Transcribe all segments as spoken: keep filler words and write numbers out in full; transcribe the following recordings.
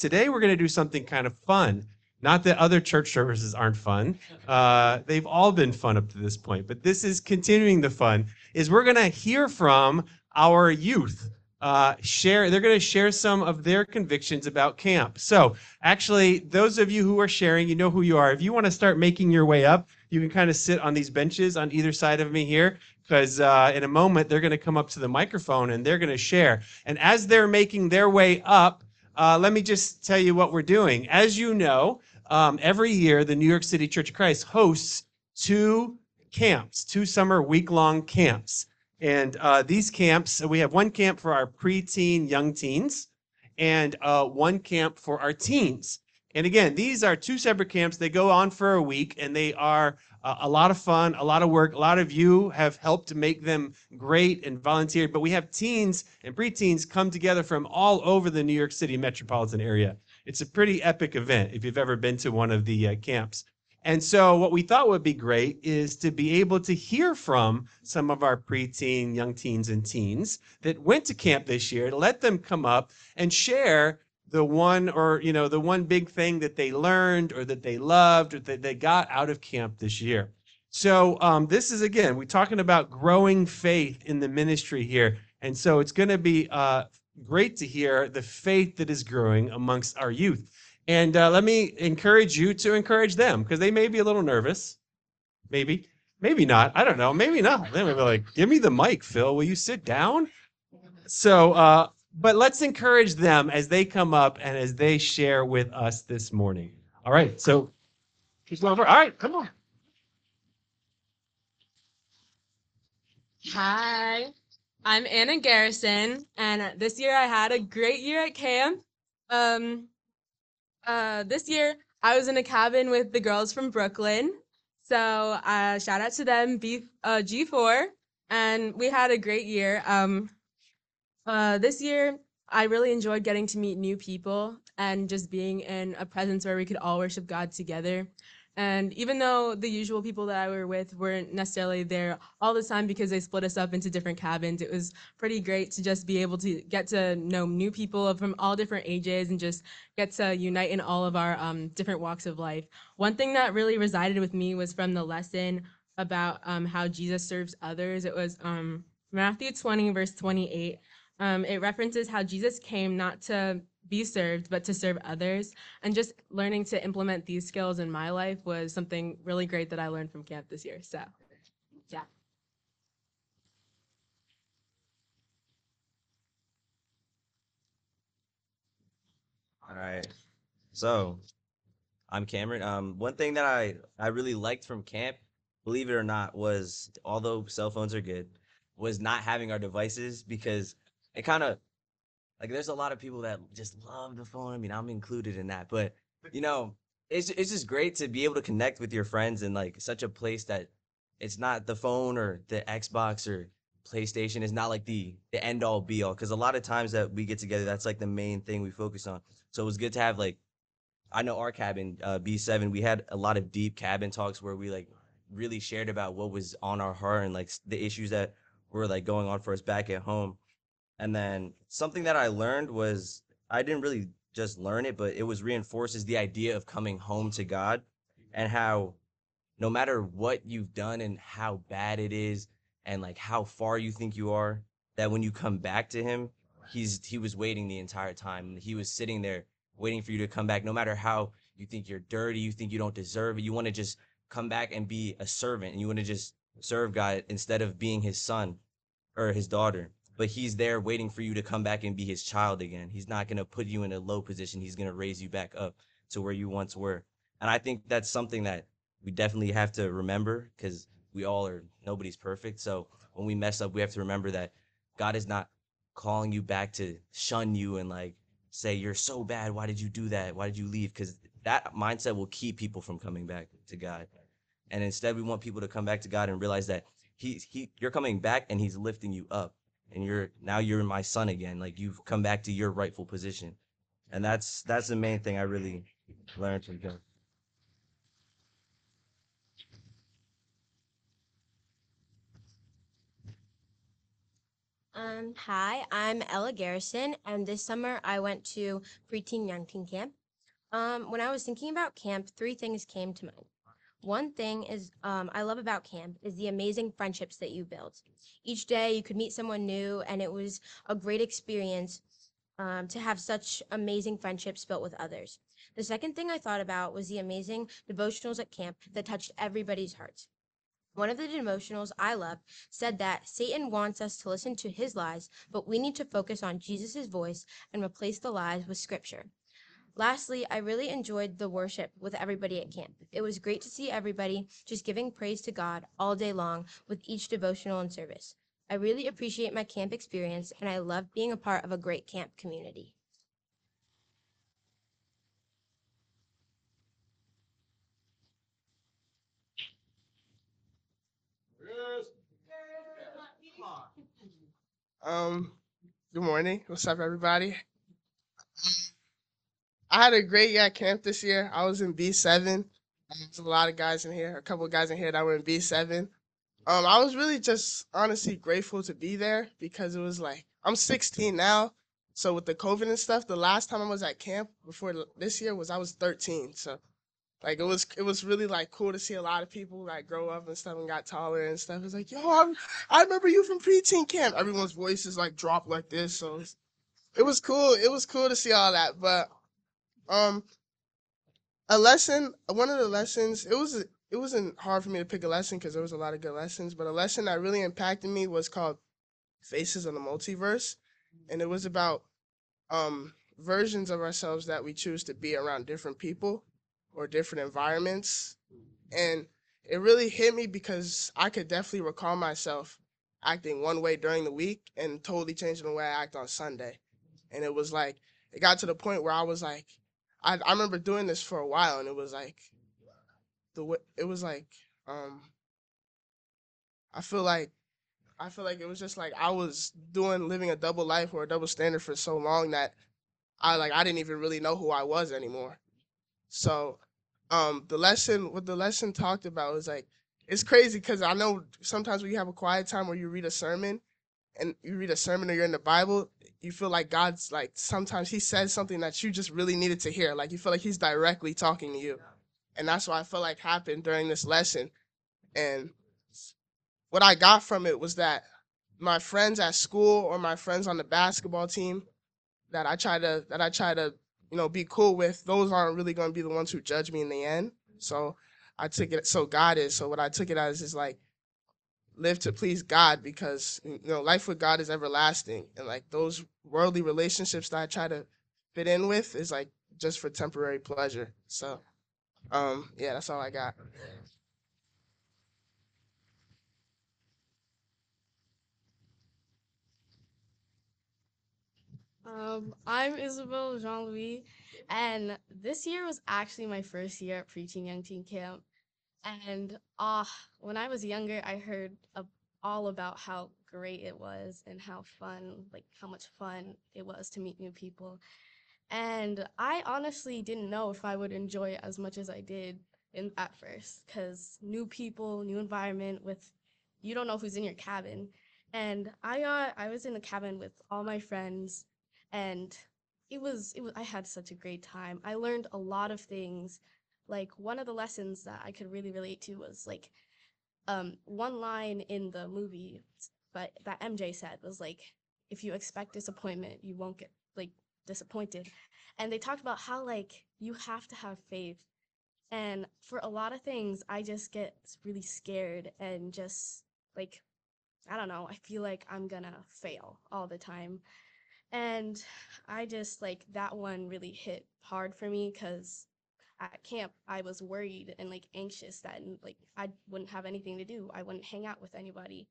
today we're going to do something kind of fun. Not that other church services aren't fun. Uh, they've all been fun up to this point, but this is continuing the fun, is we're going to hear from our youth. Uh, share. They're going to share some of their convictions about camp. So actually, those of you who are sharing, you know who you are. If you want to start making your way up, you can kind of sit on these benches on either side of me here, because uh, in a moment, they're going to come up to the microphone and they're going to share. And as they're making their way up, uh, let me just tell you what we're doing. As you know, um, every year, the New York City Church of Christ hosts two camps, two summer week-long camps. And uh, these camps, we have one camp for our preteen, young teens, and uh, one camp for our teens. And again, these are two separate camps. They go on for a week, and they are uh, a lot of fun, a lot of work. A lot of you have helped to make them great and volunteered. But we have teens and preteens come together from all over the New York City metropolitan area. It's a pretty epic event if you've ever been to one of the uh, camps. And so what we thought would be great is to be able to hear from some of our preteen, young teens, and teens that went to camp this year, to let them come up and share the one or, you know, the one big thing that they learned or that they loved or that they got out of camp this year. So um, this is, again, we're talking about growing faith in the ministry here. And so it's going to be uh, great to hear the faith that is growing amongst our youth. And uh, let me encourage you to encourage them, because they may be a little nervous. Maybe. Maybe not. I don't know. Maybe not. They may be like, give me the mic, Phil. Will you sit down? So, uh, but let's encourage them as they come up and as they share with us this morning. All right. So, all right. Come on. Hi. I'm Anna Garrison, and this year I had a great year at camp. Um... Uh, this year, I was in a cabin with the girls from Brooklyn, so uh, shout out to them, B, uh, G four, and we had a great year. Um, uh, this year, I really enjoyed getting to meet new people and just being in a presence where we could all worship God together. And even though the usual people that I were with weren't necessarily there all the time because they split us up into different cabins, it was pretty great to just be able to get to know new people from all different ages and just get to unite in all of our um, different walks of life. One thing that really resided with me was from the lesson about um, how Jesus serves others. It was um, Matthew twenty, verse twenty-eight. Um, it references how Jesus came not to be served, but to serve others. And just learning to implement these skills in my life was something really great that I learned from camp this year. So, yeah. All right. So, I'm Cameron. Um, one thing that I, I really liked from camp, believe it or not, was, although cell phones are good, was not having our devices, because it kind of, like, there's a lot of people that just love the phone. I mean, I'm included in that. But, you know, it's it's just great to be able to connect with your friends in, like, such a place that it's not the phone or the Xbox or PlayStation. It's not, like, the, the end-all, be-all. Because a lot of times that we get together, that's, like, the main thing we focus on. So it was good to have, like, I know our cabin, uh, B seven, we had a lot of deep cabin talks where we, like, really shared about what was on our heart and, like, the issues that were, like, going on for us back at home. And then something that I learned was, I didn't really just learn it, but it was reinforces the idea of coming home to God, and how no matter what you've done and how bad it is and like how far you think you are, that when you come back to him, he's he was waiting the entire time. He was sitting there waiting for you to come back, no matter how you think you're dirty, you think you don't deserve it. You want to just come back and be a servant, and you want to just serve God instead of being his son or his daughter. But he's there waiting for you to come back and be his child again. He's not going to put you in a low position. He's going to raise you back up to where you once were. And I think that's something that we definitely have to remember, because we all are, nobody's perfect. So when we mess up, we have to remember that God is not calling you back to shun you and like say, you're so bad. Why did you do that? Why did you leave? Because that mindset will keep people from coming back to God. And instead, we want people to come back to God and realize that he, he, you're coming back and he's lifting you up. And you're now you're my son again. Like, you've come back to your rightful position. And that's that's the main thing I really learned from God. Um, hi, I'm Ella Garrison, and this summer I went to preteen young teen camp. Um, when I was thinking about camp, three things came to mind. One thing is um, I love about camp is the amazing friendships that you build. Each day you could meet someone new, and it was a great experience um, to have such amazing friendships built with others. The second thing I thought about was the amazing devotionals at camp that touched everybody's hearts. One of the devotionals I loved said that Satan wants us to listen to his lies, but we need to focus on Jesus' voice and replace the lies with scripture. Lastly, I really enjoyed the worship with everybody at camp. It was great to see everybody just giving praise to God all day long with each devotional and service. I really appreciate my camp experience, and I love being a part of a great camp community. Um, good morning. What's up, everybody? I had a great yeah, camp this year. I was in B seven. There's a lot of guys in here, a couple of guys in here that were in B seven. Um, I was really just honestly grateful to be there because it was like, I'm sixteen now. So with the COVID and stuff, the last time I was at camp before this year was I was thirteen. So like it was it was really like cool to see a lot of people like grow up and stuff and got taller and stuff. It's like, yo, I, I remember you from preteen camp. Everyone's voices like dropped like this. So it was, it was cool. It was cool to see all that. But um, a lesson, one of the lessons, it was it wasn't hard for me to pick a lesson because there was a lot of good lessons. But a lesson that really impacted me was called Faces of the Multiverse, and it was about um versions of ourselves that we choose to be around different people or different environments. And it really hit me because I could definitely recall myself acting one way during the week and totally changing the way I act on Sunday. And it was like, it got to the point where I was like, I, I remember doing this for a while, and it was like, the it was like, um, I feel like, I feel like it was just like I was doing, living a double life or a double standard for so long that I like, I didn't even really know who I was anymore. So um, the lesson, what the lesson talked about was like, it's crazy because I know sometimes when you have a quiet time where you read a sermon and you read a sermon or you're in the Bible, you feel like God's like, sometimes he says something that you just really needed to hear. Like you feel like he's directly talking to you. And that's what I felt like happened during this lesson. And what I got from it was that my friends at school or my friends on the basketball team that I try to, that I try to, you know, be cool with, those aren't really going to be the ones who judge me in the end. So I took it, so God is, so what I took it as is like, live to please God because, you know, life with God is everlasting. And like those worldly relationships that I try to fit in with is like just for temporary pleasure. So, um, yeah, that's all I got. Um, I'm Isabelle Jean-Louis, and this year was actually my first year at Preteen Young Teen Camp. And uh, when I was younger, I heard uh, all about how great it was and how fun, like how much fun it was to meet new people. And I honestly didn't know if I would enjoy it as much as I did in, at first, because new people, new environment with, you don't know who's in your cabin. And I, uh, I was in the cabin with all my friends. And it was, it was, I had such a great time. I learned a lot of things. Like one of the lessons that I could really relate to was like um, one line in the movie but that M J said was like, if you expect disappointment, you won't get like disappointed. And they talked about how like you have to have faith. And for a lot of things, I just get really scared and just like, I don't know, I feel like I'm gonna fail all the time. And I just like that one really hit hard for me because at camp I was worried and like anxious that like I wouldn't have anything to do. I wouldn't hang out with anybody.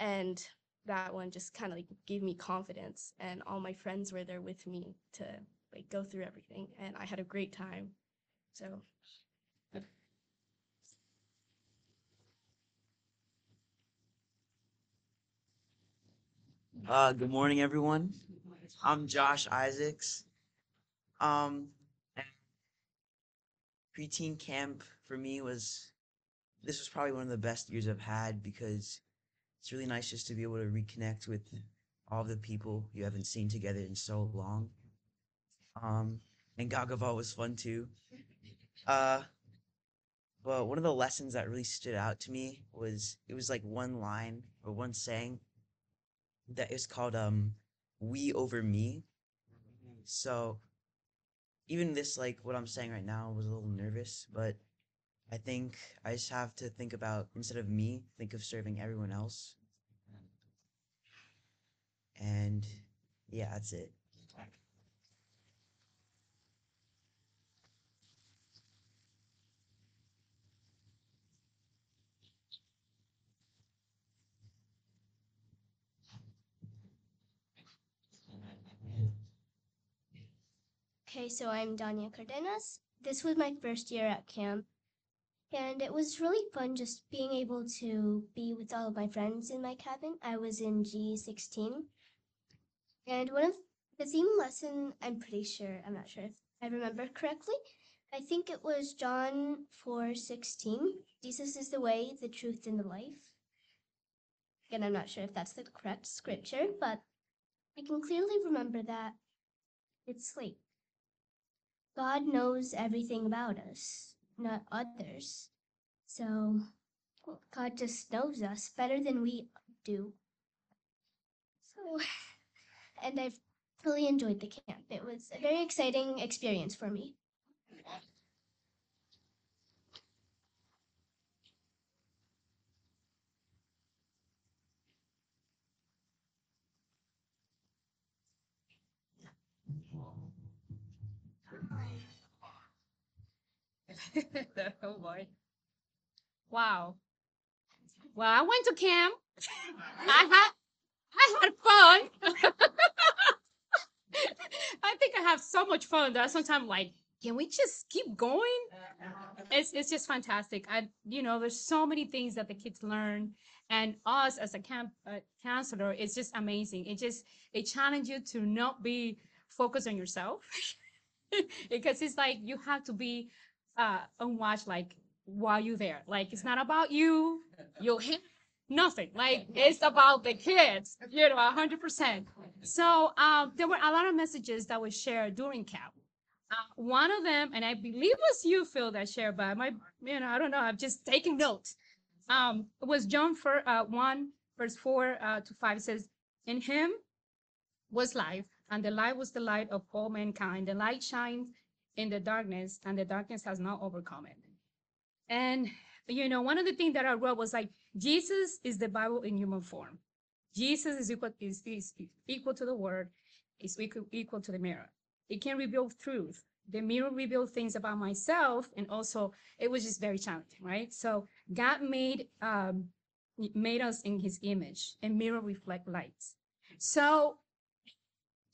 And that one just kind of like gave me confidence, and all my friends were there with me to like go through everything, and I had a great time. So Uh, good morning, everyone. I'm Josh Isaacs. Um, preteen camp for me was, this was probably one of the best years I've had because it's really nice just to be able to reconnect with all the people you haven't seen together in so long. Um, and Gagaval was fun too. Uh, but one of the lessons that really stood out to me was, it was like one line or one saying that is called um, we over me. So even this, like what I'm saying right now, I was a little nervous, but I think I just have to think about, instead of me, think of serving everyone else. And yeah, that's it. Okay, so I'm Dania Cardenas. This was my first year at camp, and it was really fun just being able to be with all of my friends in my cabin. I was in G sixteen, and one of the theme lesson, I'm pretty sure, I'm not sure if I remember correctly, I think it was John four sixteen. Jesus is the way, the truth, and the life. Again, I'm not sure if that's the correct scripture, but I can clearly remember that it's like, God knows everything about us, not others. So God just knows us better than we do. So, and I've really enjoyed the camp. It was a very exciting experience for me. Oh boy. Wow. Well, I went to camp. I had I had fun. I think I have so much fun that sometimes I'm like, can we just keep going? It's it's just fantastic. I you know, there's so many things that the kids learn, and us as a camp uh, counselor, it's just amazing. It just it challenges you to not be focused on yourself. Because it's like you have to be uh on watch, like while you're there, like it's not about you, you'll hit nothing, like it's about the kids, you know, one hundred percent. So um there were a lot of messages that were shared during camp. Uh, one of them, and I believe it was you, Phil, that shared, but my you know I don't know, I'm just taking notes. Um it was John four, one verse four to five. It says, in him was life, and the light was the light of all mankind. The light shines in the darkness, and the darkness has not overcome it. And, you know, one of the things that I wrote was like, Jesus is the Bible in human form. Jesus is equal, is, is equal to the Word, is equal, equal to the mirror. It can reveal truth. The mirror reveals things about myself, and also it was just very challenging, right? So God made, um, made us in his image, and mirror reflect light. So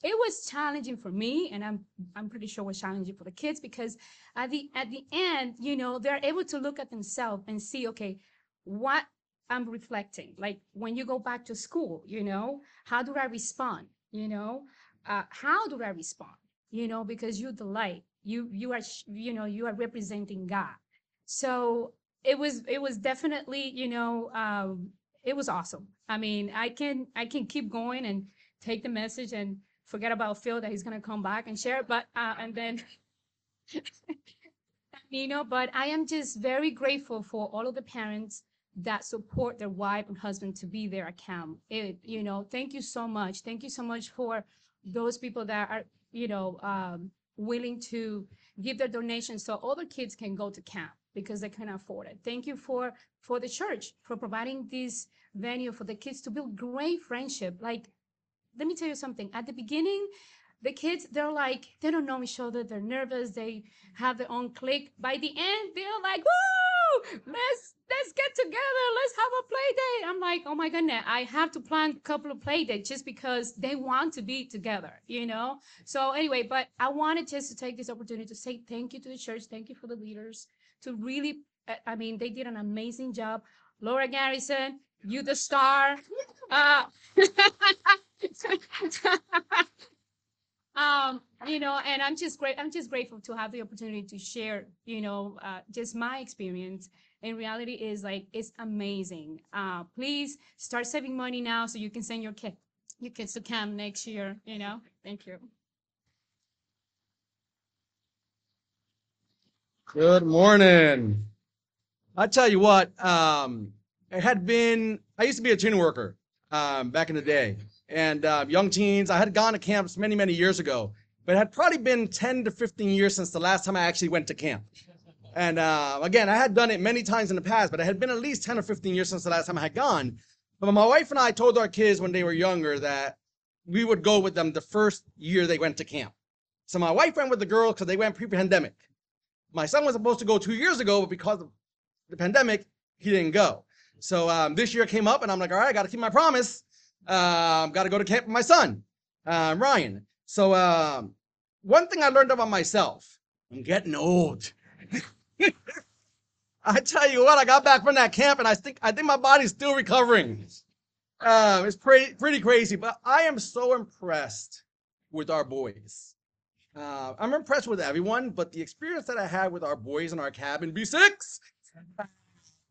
it was challenging for me, and I'm I'm pretty sure it was challenging for the kids, because at the at the end, you know, they're able to look at themselves and see, okay, what I'm reflecting. Like when you go back to school, you know, how do I respond? You know, uh, how do I respond? You know, because you're the light. You you are you know you are representing God. So it was it was definitely, you know, um, it was awesome. I mean, I can I can keep going and take the message and forget about Phil that he's gonna come back and share it, but uh, and then you know, but I am just very grateful for all of the parents that support their wife and husband to be there at camp. It, you know, thank you so much. Thank you so much for those people that are, you know, um, willing to give their donations so other kids can go to camp because they can afford it. Thank you for for the church for providing this venue for the kids to build great friendship. Like, let me tell you something. At the beginning, the kids, they're like, they don't know each other. They're nervous. They have their own clique. By the end, they're like, woo, let's, let's get together. Let's have a play date. I'm like, oh my goodness, I have to plan a couple of play dates just because they want to be together, you know? So anyway, but I wanted just to take this opportunity to say thank you to the church. Thank you for the leaders to really, I mean, they did an amazing job. Laura Garrison, you the star. Uh, um, you know, and I'm just great. I'm just grateful to have the opportunity to share, you know, uh, just my experience. In reality, is like, it's amazing. Uh, please start saving money now so you can send your kid you kids to come next year, you know. Thank you. Good morning. I tell you what, um, it had been, I used to be a teen worker um, back in the day, and uh, young teens. I had gone to camps many, many years ago, but it had probably been ten to fifteen years since the last time I actually went to camp. And uh, again, I had done it many times in the past, but it had been at least ten or fifteen years since the last time I had gone. But my wife and I told our kids when they were younger that we would go with them the first year they went to camp. So my wife went with the girls because they went pre-pandemic. My son was supposed to go two years ago, but because of the pandemic, he didn't go. So um, this year came up and I'm like, all right, I got to keep my promise. Um, got to go to camp with my son, uh, Ryan. So um, one thing I learned about myself, I'm getting old. I tell you what, I got back from that camp and I think I think my body's still recovering. Um, it's pretty pretty crazy, but I am so impressed with our boys. Uh, I'm impressed with everyone, but the experience that I had with our boys in our cabin, B six.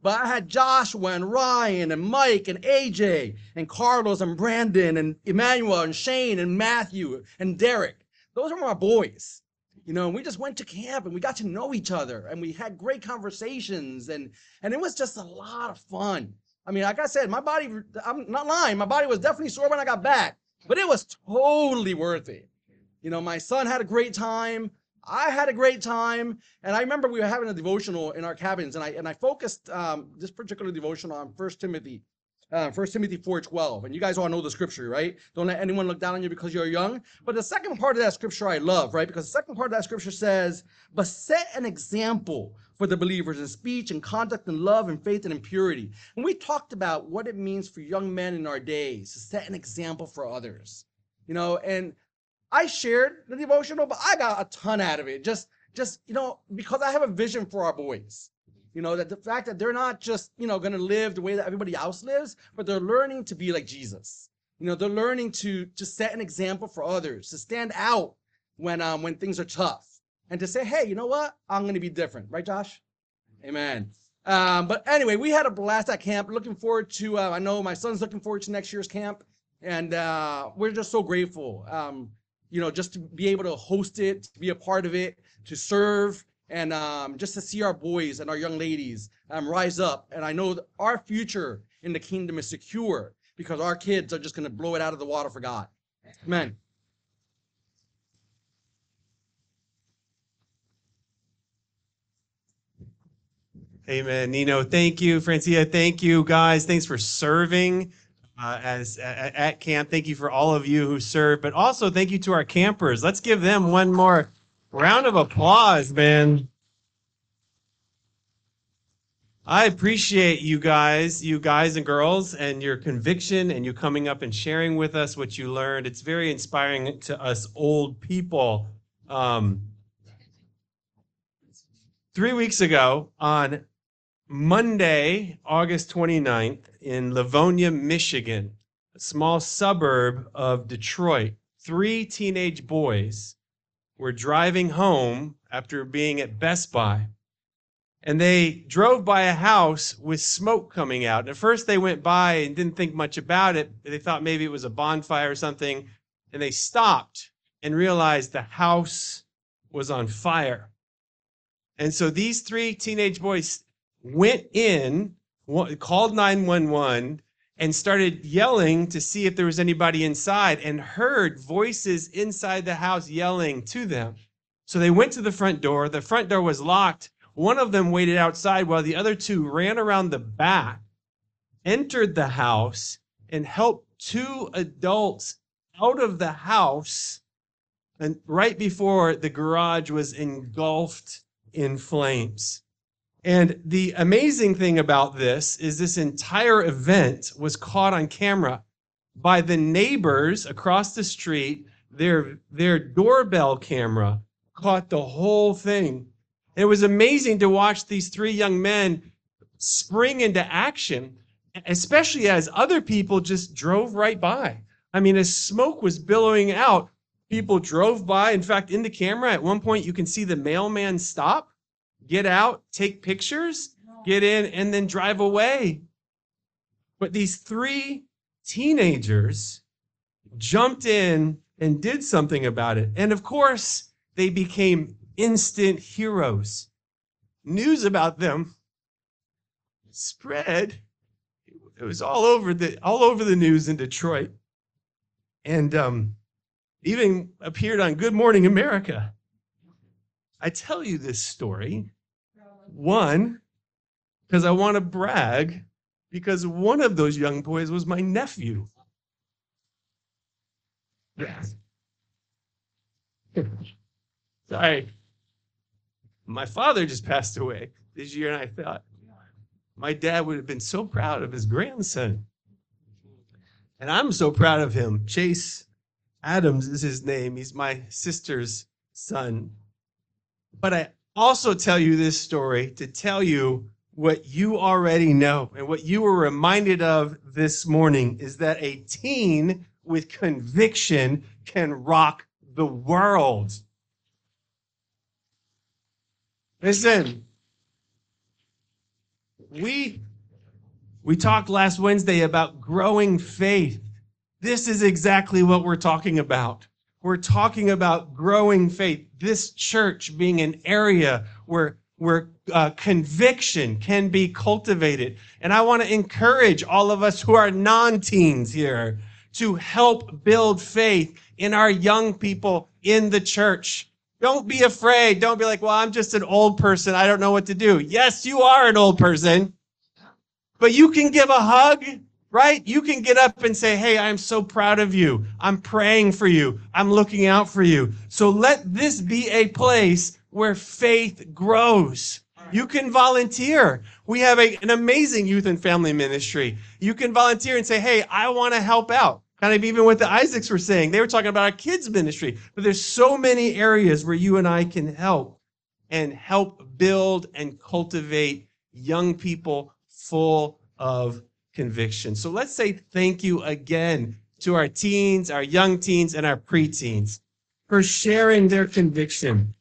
But I had Joshua and Ryan and Mike and A J and Carlos and Brandon and Emmanuel and Shane and Matthew and Derek. Those are my boys. You know, and we just went to camp and we got to know each other and we had great conversations and, and it was just a lot of fun. I mean, like I said, my body, I'm not lying, my body was definitely sore when I got back, but it was totally worth it. You know, my son had a great time. I had a great time. And I remember we were having a devotional in our cabins and I, and I focused um, this particular devotional on First Timothy. Uh, First Timothy four twelve, and you guys all know the scripture, right? Don't let anyone look down on you because you're young. But the second part of that scripture I love, right? Because the second part of that scripture says, but set an example for the believers in speech and conduct and love and faith and in purity. And we talked about what it means for young men in our days to set an example for others, you know, and I shared the devotional, but I got a ton out of it. Just, just, you know, because I have a vision for our boys. You know, that the fact that they're not just, you know, going to live the way that everybody else lives, but they're learning to be like Jesus. You know, they're learning to, to set an example for others, to stand out when, um, when things are tough and to say, hey, you know what? I'm going to be different. Right, Josh? Amen. Um, but anyway, we had a blast at camp. Looking forward to, uh, I know my son's looking forward to next year's camp. And uh, we're just so grateful, um, you know, just to be able to host it, to be a part of it, to serve. And um, just to see our boys and our young ladies um, rise up. And I know that our future in the kingdom is secure because our kids are just going to blow it out of the water for God. Amen. Amen. Nino, thank you. Francia, thank you, guys. Thanks for serving uh, as at, at camp. Thank you for all of you who serve, but also thank you to our campers. Let's give them one more round of applause, man. I appreciate you guys, you guys and girls, and your conviction and you coming up and sharing with us what you learned. It's very inspiring to us old people. Um, three weeks ago on Monday, August twenty-ninth, in Livonia, Michigan, a small suburb of Detroit, three teenage boys were driving home after being at Best Buy, and they drove by a house with smoke coming out. And at first they went by and didn't think much about it. They thought maybe it was a bonfire or something, and they stopped and realized the house was on fire. And so these three teenage boys went in, called nine one one, and started yelling to see if there was anybody inside and heard voices inside the house yelling to them. So they went to the front door. The front door was locked. One of them waited outside while the other two ran around the back, entered the house, and helped two adults out of the house and right before the garage was engulfed in flames. And the amazing thing about this is this entire event was caught on camera by the neighbors across the street. Their, their doorbell camera caught the whole thing. It was amazing to watch these three young men spring into action, especially as other people just drove right by. I mean, as smoke was billowing out, people drove by. In fact, in the camera, at one point, you can see the mailman stop, get out, take pictures, get in, and then drive away. But these three teenagers jumped in and did something about it. And of course, they became instant heroes. News about them spread. It was all over the all over the news in Detroit, and um, even appeared on Good Morning America. I tell you this story, one, because I want to brag, because one of those young boys was my nephew. Yeah. Sorry. My father just passed away this year, and I thought my dad would have been so proud of his grandson. And I'm so proud of him. Chase Adams is his name. He's my sister's son. But I also tell you this story to tell you what you already know, and what you were reminded of this morning is that a teen with conviction can rock the world. Listen, we, we talked last Wednesday about growing faith. This is exactly what we're talking about. We're talking about growing faith. This church being an area where, where uh, conviction can be cultivated. And I want to encourage all of us who are non-teens here to help build faith in our young people in the church. Don't be afraid. Don't be like, well, I'm just an old person. I don't know what to do. Yes, you are an old person, but you can give a hug. Right? You can get up and say, hey, I'm so proud of you. I'm praying for you. I'm looking out for you. So let this be a place where faith grows. You can volunteer. We have a, an amazing youth and family ministry. You can volunteer and say, hey, I want to help out. Kind of even what the Isaacs were saying. They were talking about our kids' ministry. But there's so many areas where you and I can help and help build and cultivate young people full of conviction. So let's say thank you again to our teens, our young teens, and our preteens for sharing their conviction.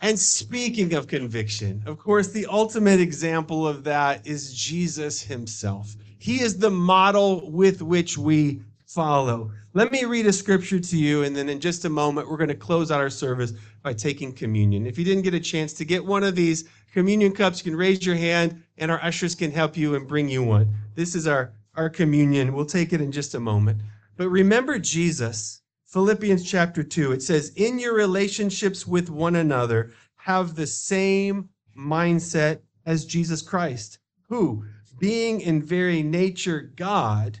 And speaking of conviction, of course, the ultimate example of that is Jesus himself. He is the model with which we follow. Let me read a scripture to you, and then in just a moment, we're going to close out our service by taking communion. If you didn't get a chance to get one of these communion cups, you can raise your hand, and our ushers can help you and bring you one. This is our, our communion. We'll take it in just a moment. But remember Jesus, Philippians chapter two, it says, in your relationships with one another, have the same mindset as Jesus Christ, who, being in very nature God,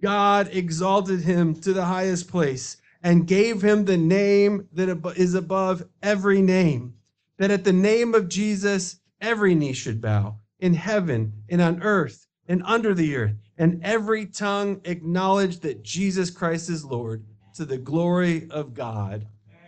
God exalted him to the highest place and gave him the name that is above every name, that at the name of Jesus, every knee should bow, in heaven and on earth and under the earth, and every tongue acknowledge that Jesus Christ is Lord, to the glory of God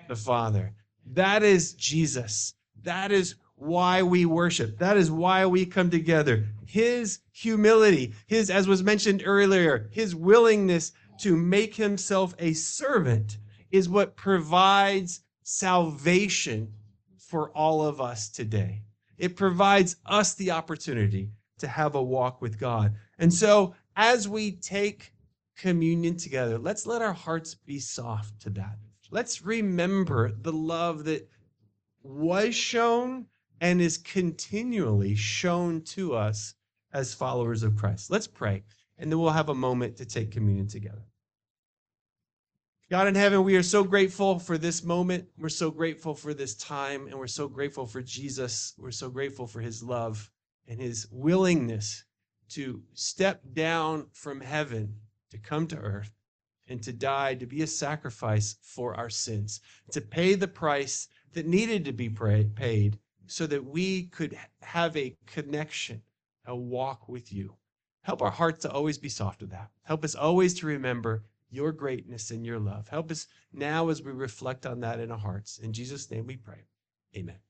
the Father. That is Jesus. That is why we worship. That is why we come together. His humility, his, as was mentioned earlier, his willingness to make himself a servant is what provides salvation for all of us today. It provides us the opportunity to have a walk with God. And so as we take communion together, let's let our hearts be soft to that. Let's remember the love that was shown and is continually shown to us as followers of Christ. Let's pray, and then we'll have a moment to take communion together. God in heaven, we are so grateful for this moment. We're so grateful for this time, and we're so grateful for Jesus. We're so grateful for his love and his willingness to step down from heaven, to come to earth, and to die, to be a sacrifice for our sins, to pay the price that needed to be paid so that we could have a connection, a walk with you. Help our hearts to always be soft to that. Help us always to remember your greatness and your love. Help us now as we reflect on that in our hearts. In Jesus' name we pray. Amen.